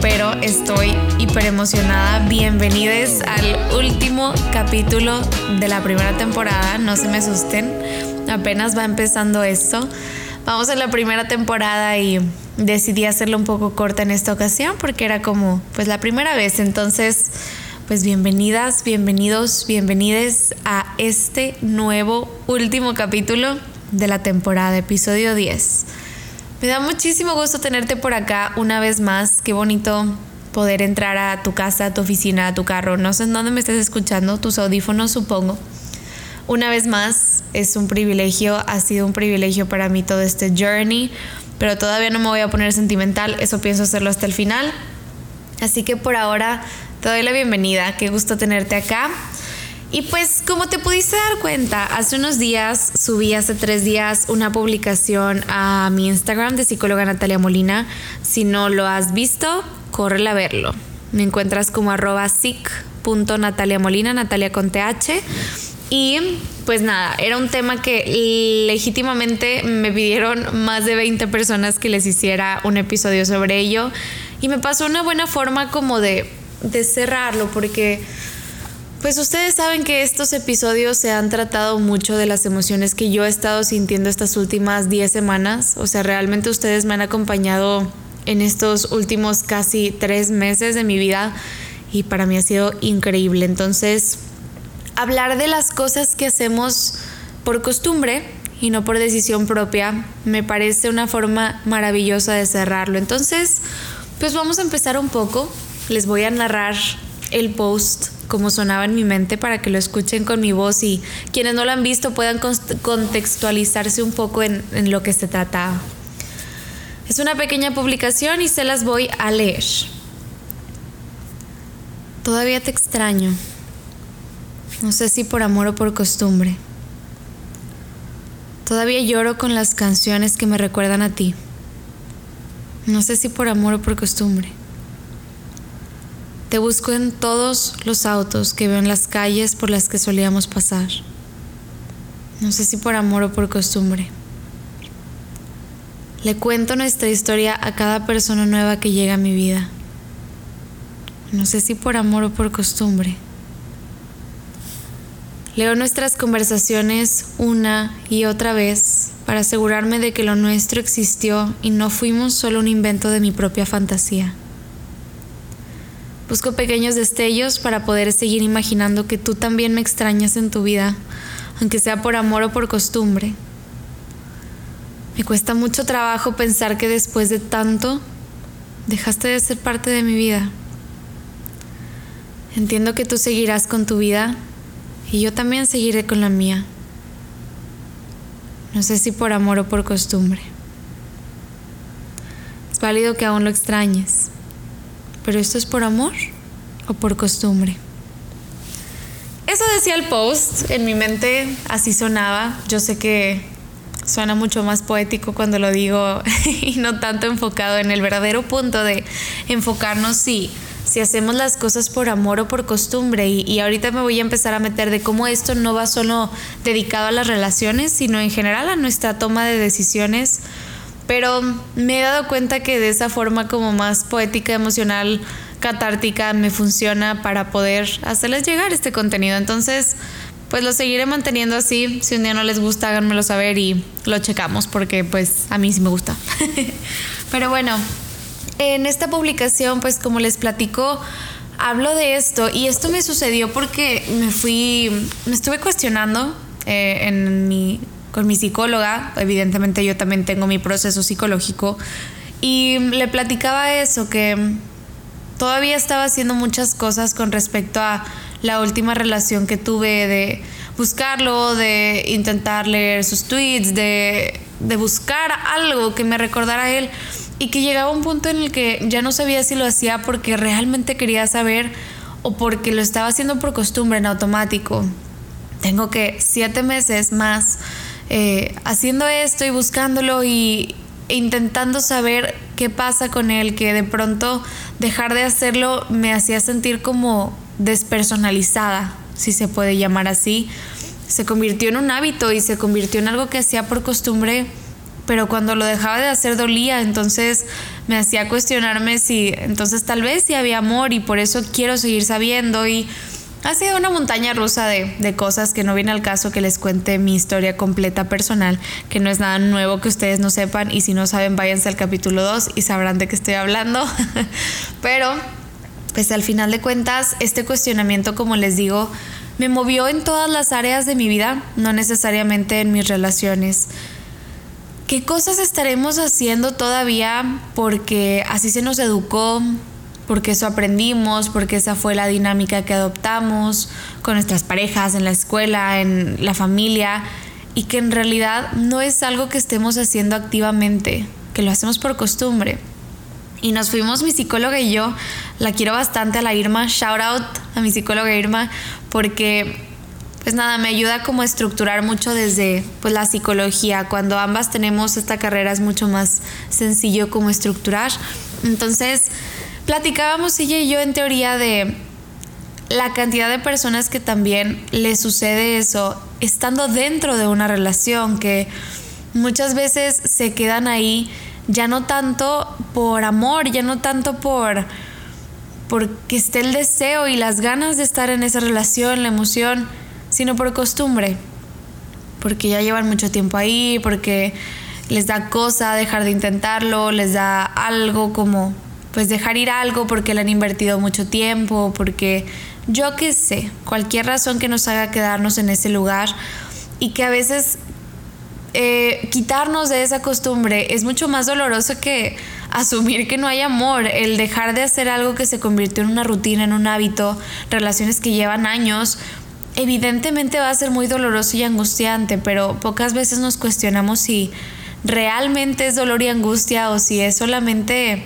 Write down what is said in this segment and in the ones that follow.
Pero estoy hiper emocionada. Bienvenidos al último capítulo de la primera temporada. No se me asusten, apenas va empezando esto. Vamos a la primera temporada y decidí hacerlo un poco corta en esta ocasión porque era como pues la primera vez. Entonces pues bienvenidas, bienvenidos, bienvenides a este nuevo último capítulo de la temporada, episodio 10. Me da muchísimo gusto tenerte por acá una vez más. Qué bonito poder entrar a tu casa, a tu oficina, a tu carro. No sé en dónde me estés escuchando, tus audífonos supongo. Una vez más, es un privilegio, ha sido un privilegio para mí todo este journey. Pero todavía no me voy a poner sentimental, eso pienso hacerlo hasta el final. Así que por ahora te doy la bienvenida, qué gusto tenerte acá. Y pues como te pudiste dar cuenta, hace unos días subí, hace 3 días, una publicación a mi Instagram de Psicóloga Natalia Molina. Si no lo has visto, córrele a verlo. Me encuentras como @psic.nataliamolina, Natalia con TH. Y pues nada, era un tema que legítimamente me pidieron más de 20 personas que les hiciera un episodio sobre ello. Y me pasó una buena forma como de cerrarlo porque... pues ustedes saben que estos episodios se han tratado mucho de las emociones que yo he estado sintiendo estas últimas 10 semanas. O sea, realmente ustedes me han acompañado en estos últimos casi 3 meses de mi vida y para mí ha sido increíble. Entonces, hablar de las cosas que hacemos por costumbre y no por decisión propia me parece una forma maravillosa de cerrarlo. Entonces, pues vamos a empezar un poco. Les voy a narrar el post como sonaba en mi mente para que lo escuchen con mi voz y quienes no lo han visto puedan contextualizarse un poco en lo que se trataba. Es una pequeña publicación y se las voy a leer. Todavía te extraño. No sé si por amor o por costumbre. Todavía lloro con las canciones que me recuerdan a ti. No sé si por amor o por costumbre. Te busco en todos los autos que veo en las calles por las que solíamos pasar. No sé si por amor o por costumbre. Le cuento nuestra historia a cada persona nueva que llega a mi vida. No sé si por amor o por costumbre. Leo nuestras conversaciones una y otra vez para asegurarme de que lo nuestro existió y no fuimos solo un invento de mi propia fantasía. Busco pequeños destellos para poder seguir imaginando que tú también me extrañas en tu vida, aunque sea por amor o por costumbre. Me cuesta mucho trabajo pensar que después de tanto, dejaste de ser parte de mi vida. Entiendo que tú seguirás con tu vida y yo también seguiré con la mía. No sé si por amor o por costumbre. Es válido que aún lo extrañes. ¿Pero esto es por amor o por costumbre? Eso decía el post. En mi mente así sonaba. Yo sé que suena mucho más poético cuando lo digo y no tanto enfocado en el verdadero punto de enfocarnos si hacemos las cosas por amor o por costumbre. Y ahorita me voy a empezar a meter de cómo esto no va solo dedicado a las relaciones, sino en general a nuestra toma de decisiones. Pero me he dado cuenta que de esa forma como más poética, emocional, catártica, me funciona para poder hacerles llegar este contenido. Entonces, pues lo seguiré manteniendo así. Si un día no les gusta, háganmelo saber y lo checamos porque pues a mí sí me gusta. Pero bueno, en esta publicación, pues como les platico, hablo de esto. Y esto me sucedió porque me estuve cuestionando con mi psicóloga. Evidentemente yo también tengo mi proceso psicológico y le platicaba eso, que todavía estaba haciendo muchas cosas con respecto a la última relación que tuve, de buscarlo, de intentar leer sus tweets, de buscar algo que me recordara a él, y que llegaba un punto en el que ya no sabía si lo hacía porque realmente quería saber o porque lo estaba haciendo por costumbre, en automático. tengo que 7 meses más haciendo esto y buscándolo e intentando saber qué pasa con él, que de pronto dejar de hacerlo me hacía sentir como despersonalizada, si se puede llamar así. Se convirtió en un hábito y se convirtió en algo que hacía por costumbre, pero cuando lo dejaba de hacer dolía, entonces me hacía cuestionarme si entonces tal vez sí había amor y por eso quiero seguir sabiendo. Y ha sido una montaña rusa de cosas que no viene al caso que les cuente mi historia completa personal, que no es nada nuevo que ustedes no sepan, y si no saben váyanse al capítulo 2 y sabrán de qué estoy hablando. Pero pues al final de cuentas este cuestionamiento, como les digo, me movió en todas las áreas de mi vida, no necesariamente en mis relaciones. ¿Qué cosas estaremos haciendo todavía porque así se nos educó? Porque eso aprendimos, porque esa fue la dinámica que adoptamos con nuestras parejas, en la escuela, en la familia, y que en realidad no es algo que estemos haciendo activamente, que lo hacemos por costumbre. Y nos fuimos, mi psicóloga y yo, la quiero bastante a la Irma, shout out a mi psicóloga Irma, porque pues nada, me ayuda como a estructurar mucho desde pues la psicología. Cuando ambas tenemos esta carrera es mucho más sencillo como estructurar. Entonces platicábamos ella y yo en teoría de la cantidad de personas que también les sucede eso estando dentro de una relación, que muchas veces se quedan ahí ya no tanto por amor, ya no tanto porque esté el deseo y las ganas de estar en esa relación, la emoción, sino por costumbre, porque ya llevan mucho tiempo ahí, porque les da cosa dejar de intentarlo, les da algo como pues dejar ir algo porque le han invertido mucho tiempo, porque yo qué sé, cualquier razón que nos haga quedarnos en ese lugar, y que a veces quitarnos de esa costumbre es mucho más doloroso que asumir que no hay amor, el dejar de hacer algo que se convirtió en una rutina, en un hábito, relaciones que llevan años. Evidentemente va a ser muy doloroso y angustiante, pero pocas veces nos cuestionamos si realmente es dolor y angustia o si es solamente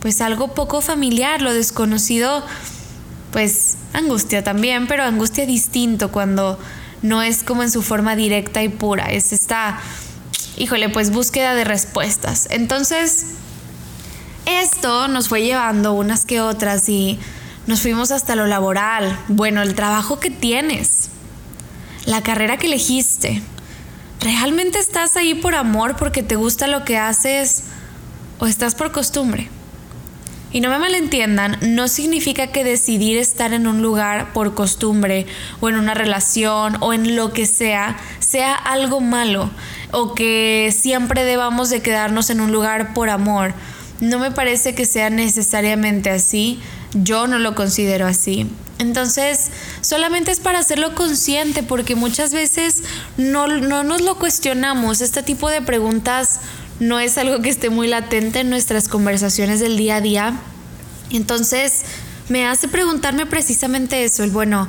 pues algo poco familiar, lo desconocido, pues angustia también, pero angustia distinto cuando no es como en su forma directa y pura, es esta, híjole, pues búsqueda de respuestas. Entonces, esto nos fue llevando unas que otras y nos fuimos hasta lo laboral, bueno, el trabajo que tienes, la carrera que elegiste, ¿realmente estás ahí por amor, porque te gusta lo que haces o estás por costumbre? Y no me malentiendan, no significa que decidir estar en un lugar por costumbre o en una relación o en lo que sea algo malo, o que siempre debamos de quedarnos en un lugar por amor. No me parece que sea necesariamente así, yo no lo considero así. Entonces, solamente es para hacerlo consciente, porque muchas veces no nos lo cuestionamos. Este tipo de preguntas no es algo que esté muy latente en nuestras conversaciones del día a día. Entonces, me hace preguntarme precisamente eso, el bueno,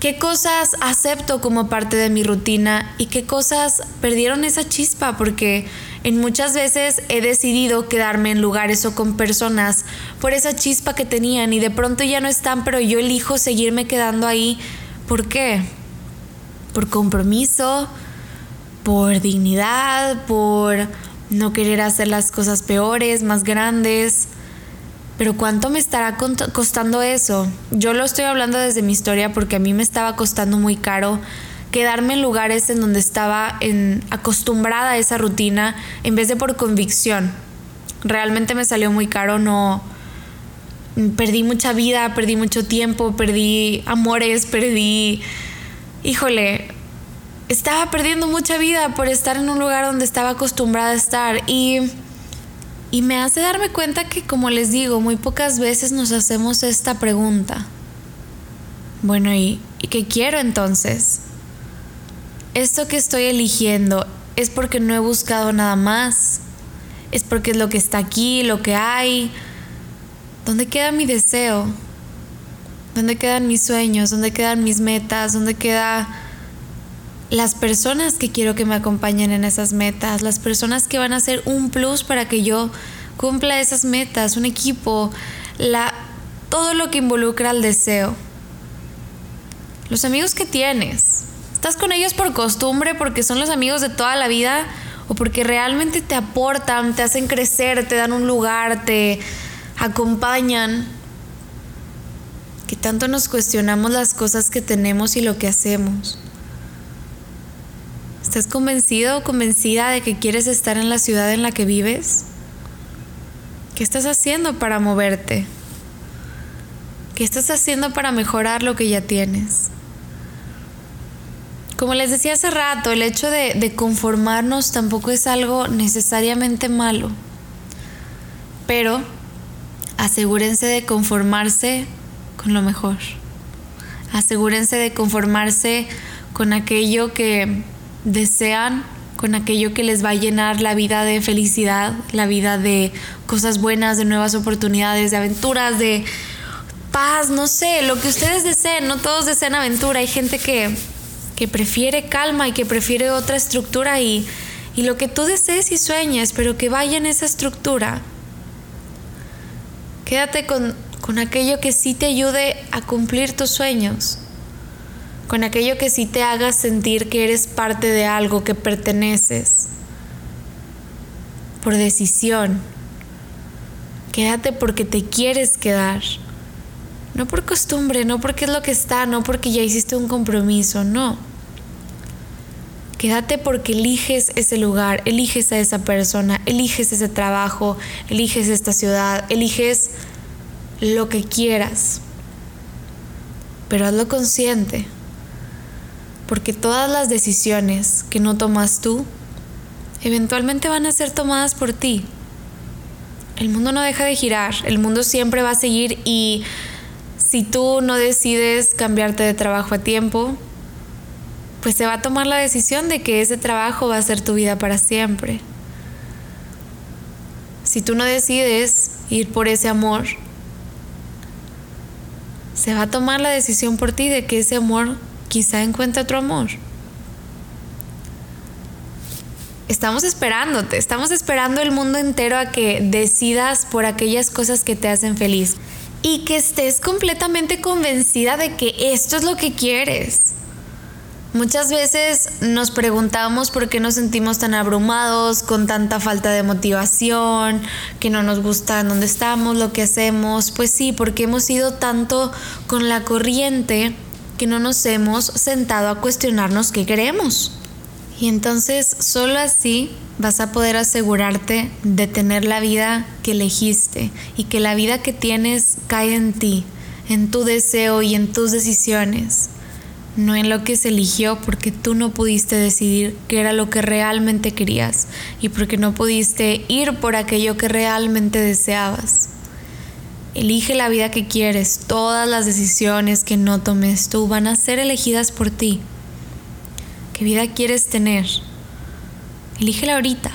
¿qué cosas acepto como parte de mi rutina y qué cosas perdieron esa chispa? Porque en muchas veces he decidido quedarme en lugares o con personas por esa chispa que tenían y de pronto ya no están, pero yo elijo seguirme quedando ahí. ¿Por qué? Por compromiso, por dignidad, por no querer hacer las cosas peores, más grandes. Pero ¿cuánto me estará costando eso? Yo lo estoy hablando desde mi historia porque a mí me estaba costando muy caro quedarme en lugares en donde estaba acostumbrada a esa rutina en vez de por convicción. Realmente me salió muy caro, no, perdí mucha vida, perdí mucho tiempo, perdí amores, estaba perdiendo mucha vida por estar en un lugar donde estaba acostumbrada a estar. Y me hace darme cuenta que, como les digo, muy pocas veces nos hacemos esta pregunta. Bueno, ¿y qué quiero entonces? ¿Esto que estoy eligiendo es porque no he buscado nada más? ¿Es porque es lo que está aquí, lo que hay? ¿Dónde queda mi deseo? ¿Dónde quedan mis sueños? ¿Dónde quedan mis metas? ¿Dónde queda las personas que quiero que me acompañen en esas metas, las personas que van a ser un plus para que yo cumpla esas metas, un equipo, todo lo que involucra el deseo, los amigos que tienes, ¿Estás con ellos por costumbre, porque son los amigos de toda la vida, o porque realmente te aportan, te hacen crecer, te dan un lugar, te acompañan? ¿Qué tanto nos cuestionamos las cosas que tenemos y lo que hacemos? ¿Estás convencido o convencida de que quieres estar en la ciudad en la que vives? ¿Qué estás haciendo para moverte? ¿Qué estás haciendo para mejorar lo que ya tienes? Como les decía hace rato, el hecho de conformarnos tampoco es algo necesariamente malo, pero asegúrense de conformarse con lo mejor. Asegúrense de conformarse con aquello que desean, con aquello que les va a llenar la vida de felicidad, la vida de cosas buenas, de nuevas oportunidades, de aventuras, de paz, no sé, lo que ustedes deseen. No todos desean aventura, hay gente que prefiere calma y que prefiere otra estructura, y lo que tú desees y sueñes, pero que vaya en esa estructura. Quédate con aquello que sí te ayude a cumplir tus sueños, con aquello que sí te haga sentir que eres parte de algo, que perteneces, por decisión. Quédate porque te quieres quedar. No por costumbre, no porque es lo que está, no porque ya hiciste un compromiso, no. Quédate porque eliges ese lugar, eliges a esa persona, eliges ese trabajo, eliges esta ciudad, eliges lo que quieras. Pero hazlo consciente, porque todas las decisiones que no tomas tú, eventualmente van a ser tomadas por ti. El mundo no deja de girar, el mundo siempre va a seguir, y si tú no decides cambiarte de trabajo a tiempo, pues se va a tomar la decisión de que ese trabajo va a ser tu vida para siempre. Si tú no decides ir por ese amor, se va a tomar la decisión por ti de que ese amor quizá encuentre otro amor. Estamos esperándote, estamos esperando el mundo entero a que decidas por aquellas cosas que te hacen feliz. Y que estés completamente convencida de que esto es lo que quieres. Muchas veces nos preguntamos por qué nos sentimos tan abrumados, con tanta falta de motivación, que no nos gusta dónde estamos, lo que hacemos. Pues sí, porque hemos ido tanto con la corriente que no nos hemos sentado a cuestionarnos qué queremos. Y entonces solo así vas a poder asegurarte de tener la vida que elegiste, y que la vida que tienes cae en ti, en tu deseo y en tus decisiones, no en lo que se eligió porque tú no pudiste decidir qué era lo que realmente querías y porque no pudiste ir por aquello que realmente deseabas. Elige la vida que quieres. Todas las decisiones que no tomes tú van a ser elegidas por ti. ¿Qué vida quieres tener? Elígela ahorita.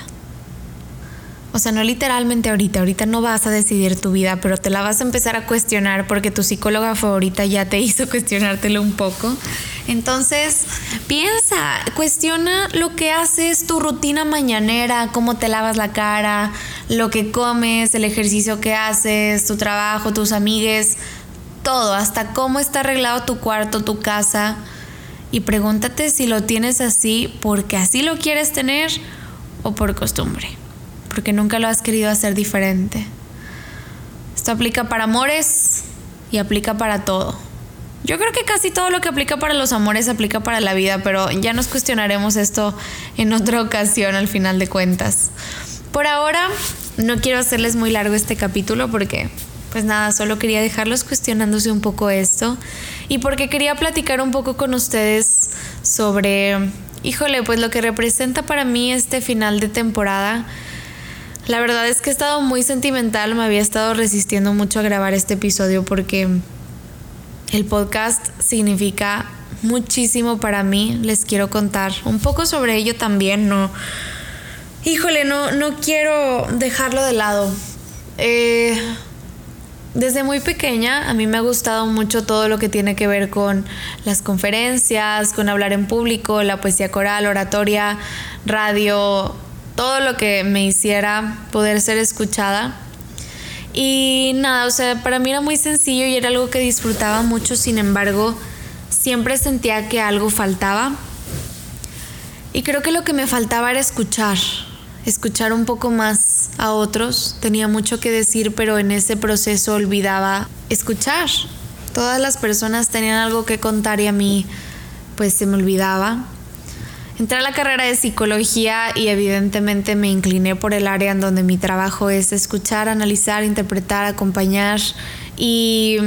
O sea, no literalmente ahorita. Ahorita no vas a decidir tu vida, pero te la vas a empezar a cuestionar porque tu psicóloga favorita ya te hizo cuestionártelo un poco. Entonces, piensa, cuestiona lo que haces, tu rutina mañanera, cómo te lavas la cara, lo que comes, el ejercicio que haces, tu trabajo, tus amigues, todo, hasta cómo está arreglado tu cuarto, tu casa. Y pregúntate si lo tienes así porque así lo quieres tener o por costumbre, porque nunca lo has querido hacer diferente. Esto aplica para amores y aplica para todo. Yo creo que casi todo lo que aplica para los amores aplica para la vida, pero ya nos cuestionaremos esto en otra ocasión al final de cuentas. Por ahora, no quiero hacerles muy largo este capítulo porque... pues nada, solo quería dejarlos cuestionándose un poco esto, y porque quería platicar un poco con ustedes sobre, híjole, pues lo que representa para mí este final de temporada. La verdad es que he estado muy sentimental, me había estado resistiendo mucho a grabar este episodio porque el podcast significa muchísimo para mí. Les quiero contar un poco sobre ello también, no, híjole, no quiero dejarlo de lado. Desde muy pequeña a mí me ha gustado mucho todo lo que tiene que ver con las conferencias, con hablar en público, la poesía coral, oratoria, radio, todo lo que me hiciera poder ser escuchada. Y nada, o sea, para mí era muy sencillo y era algo que disfrutaba mucho, sin embargo, siempre sentía que algo faltaba, Y creo que lo que me faltaba era escuchar un poco más a otros. Tenía mucho que decir, pero en ese proceso olvidaba escuchar. Todas las personas tenían algo que contar y a mí pues se me olvidaba. Entré a la carrera de psicología y evidentemente me incliné por el área en donde mi trabajo es escuchar, analizar, interpretar, acompañar, y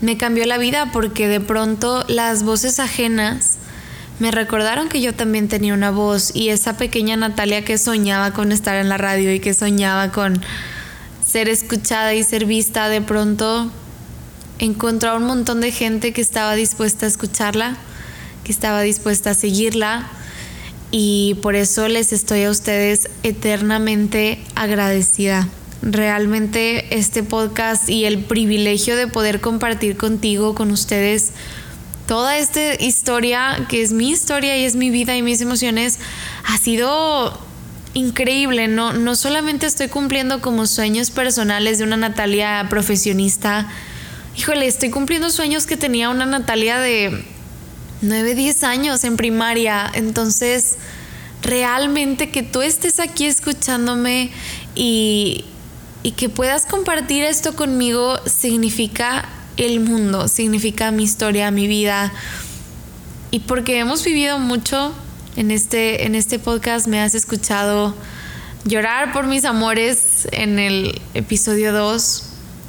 me cambió la vida porque de pronto las voces ajenas me recordaron que yo también tenía una voz, y esa pequeña Natalia que soñaba con estar en la radio y que soñaba con ser escuchada y ser vista, de pronto encontró a un montón de gente que estaba dispuesta a escucharla, que estaba dispuesta a seguirla, y por eso les estoy a ustedes eternamente agradecida. Realmente este podcast y el privilegio de poder compartir contigo, con ustedes, toda esta historia que es mi historia y es mi vida y mis emociones, ha sido increíble. No solamente estoy cumpliendo como sueños personales de una Natalia profesionista, híjole, estoy cumpliendo sueños que tenía una Natalia de 9, 10 años en primaria. Entonces, realmente que tú estés aquí escuchándome y que puedas compartir esto conmigo significa el mundo, significa mi historia, mi vida. Y porque hemos vivido mucho en este podcast, me has escuchado llorar por mis amores en el episodio 2.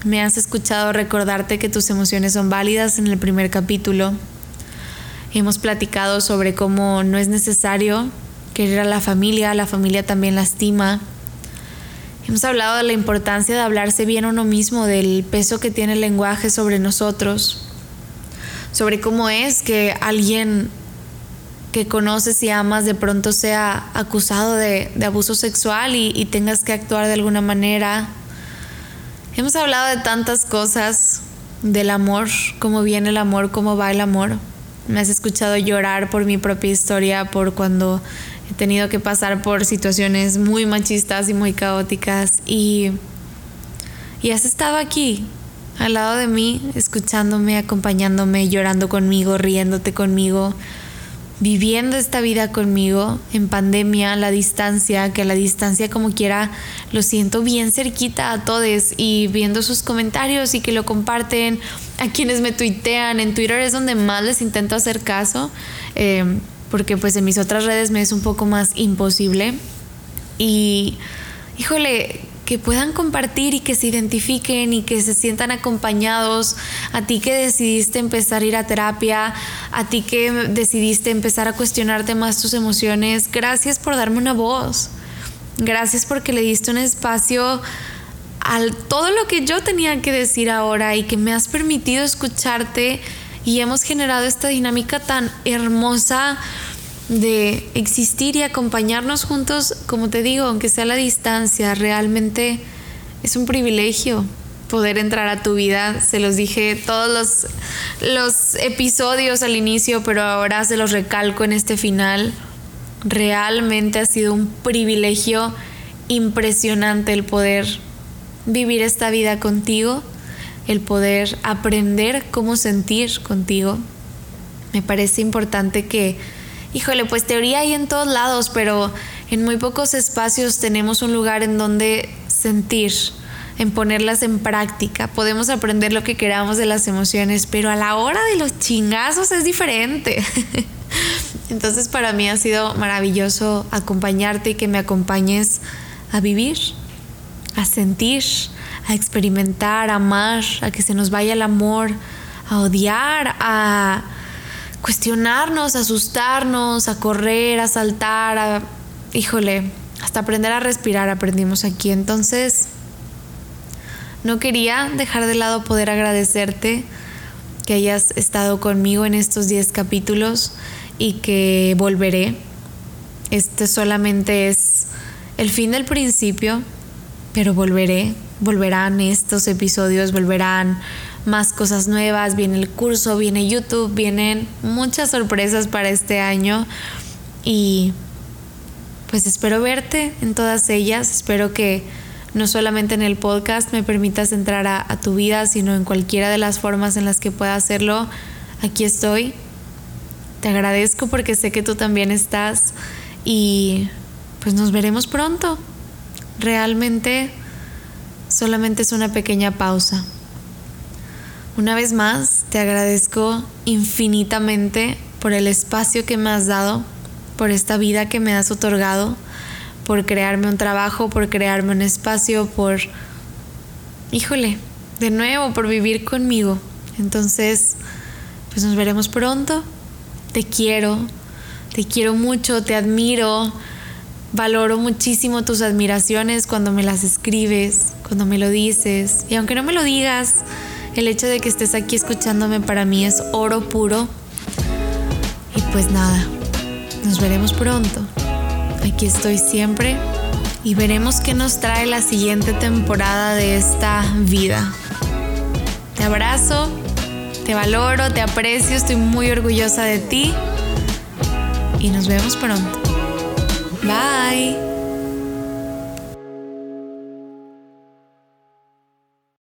Me has escuchado recordarte que tus emociones son válidas en el primer capítulo. Hemos platicado sobre cómo no es necesario querer a la familia también lastima. Hemos hablado de la importancia de hablarse bien a uno mismo, del peso que tiene el lenguaje sobre nosotros, sobre cómo es que alguien que conoces y amas de pronto sea acusado de abuso sexual y tengas que actuar de alguna manera. Hemos hablado de tantas cosas, del amor, cómo viene el amor, cómo va el amor. Me has escuchado llorar por mi propia historia, por cuando he tenido que pasar por situaciones muy machistas y muy caóticas. Y has estado aquí, al lado de mí, escuchándome, acompañándome, llorando conmigo, riéndote conmigo, viviendo esta vida conmigo en pandemia, la distancia, que la distancia como quiera lo siento bien cerquita a todos, y viendo sus comentarios y que lo comparten, a quienes me tuitean. En Twitter es donde más les intento hacer caso, porque pues en mis otras redes me es un poco más imposible. Y híjole, que puedan compartir y que se identifiquen y que se sientan acompañados. A ti que decidiste empezar a ir a terapia, a ti que decidiste empezar a cuestionarte más tus emociones, gracias por darme una voz. Gracias porque le diste un espacio a todo lo que yo tenía que decir ahora y que me has permitido escucharte, y hemos generado esta dinámica tan hermosa de existir y acompañarnos juntos, como te digo, aunque sea a la distancia. Realmente es un privilegio poder entrar a tu vida. Se los dije todos los episodios al inicio, pero ahora se los recalco en este final. Realmente ha sido un privilegio impresionante el poder vivir esta vida contigo, el poder aprender cómo sentir contigo. Me parece importante que, híjole, pues teoría hay en todos lados, pero en muy pocos espacios tenemos un lugar en donde sentir, en ponerlas en práctica. Podemos aprender lo que queramos de las emociones, pero a la hora de los chingazos es diferente. Entonces, para mí ha sido maravilloso acompañarte y que me acompañes a vivir, a sentir, a experimentar, a amar, a que se nos vaya el amor, a odiar, a cuestionarnos, asustarnos, a correr, a saltar, híjole, hasta aprender a respirar aprendimos aquí. Entonces, no quería dejar de lado poder agradecerte que hayas estado conmigo en estos 10 capítulos y que volveré. Este solamente es el fin del principio, pero volveré. Volverán estos episodios, volverán más cosas nuevas, viene el curso, viene YouTube, vienen muchas sorpresas para este año, y pues espero verte en todas ellas. Espero que no solamente en el podcast me permitas entrar a tu vida, sino en cualquiera de las formas en las que pueda hacerlo. Aquí estoy, Te agradezco porque sé que tú también estás y pues nos veremos pronto. Realmente solamente es una pequeña pausa. Una vez más, te agradezco infinitamente por el espacio que me has dado, por esta vida que me has otorgado, por crearme un trabajo, por crearme un espacio, por... híjole, de nuevo, por vivir conmigo. Entonces, pues nos veremos pronto. Te quiero mucho, te admiro. Valoro muchísimo tus admiraciones cuando me las escribes, cuando me lo dices. Y aunque no me lo digas, el hecho de que estés aquí escuchándome para mí es oro puro. Y pues nada, nos veremos pronto. Aquí estoy siempre y veremos qué nos trae la siguiente temporada de esta vida. Te abrazo, te valoro, te aprecio, estoy muy orgullosa de ti y nos vemos pronto.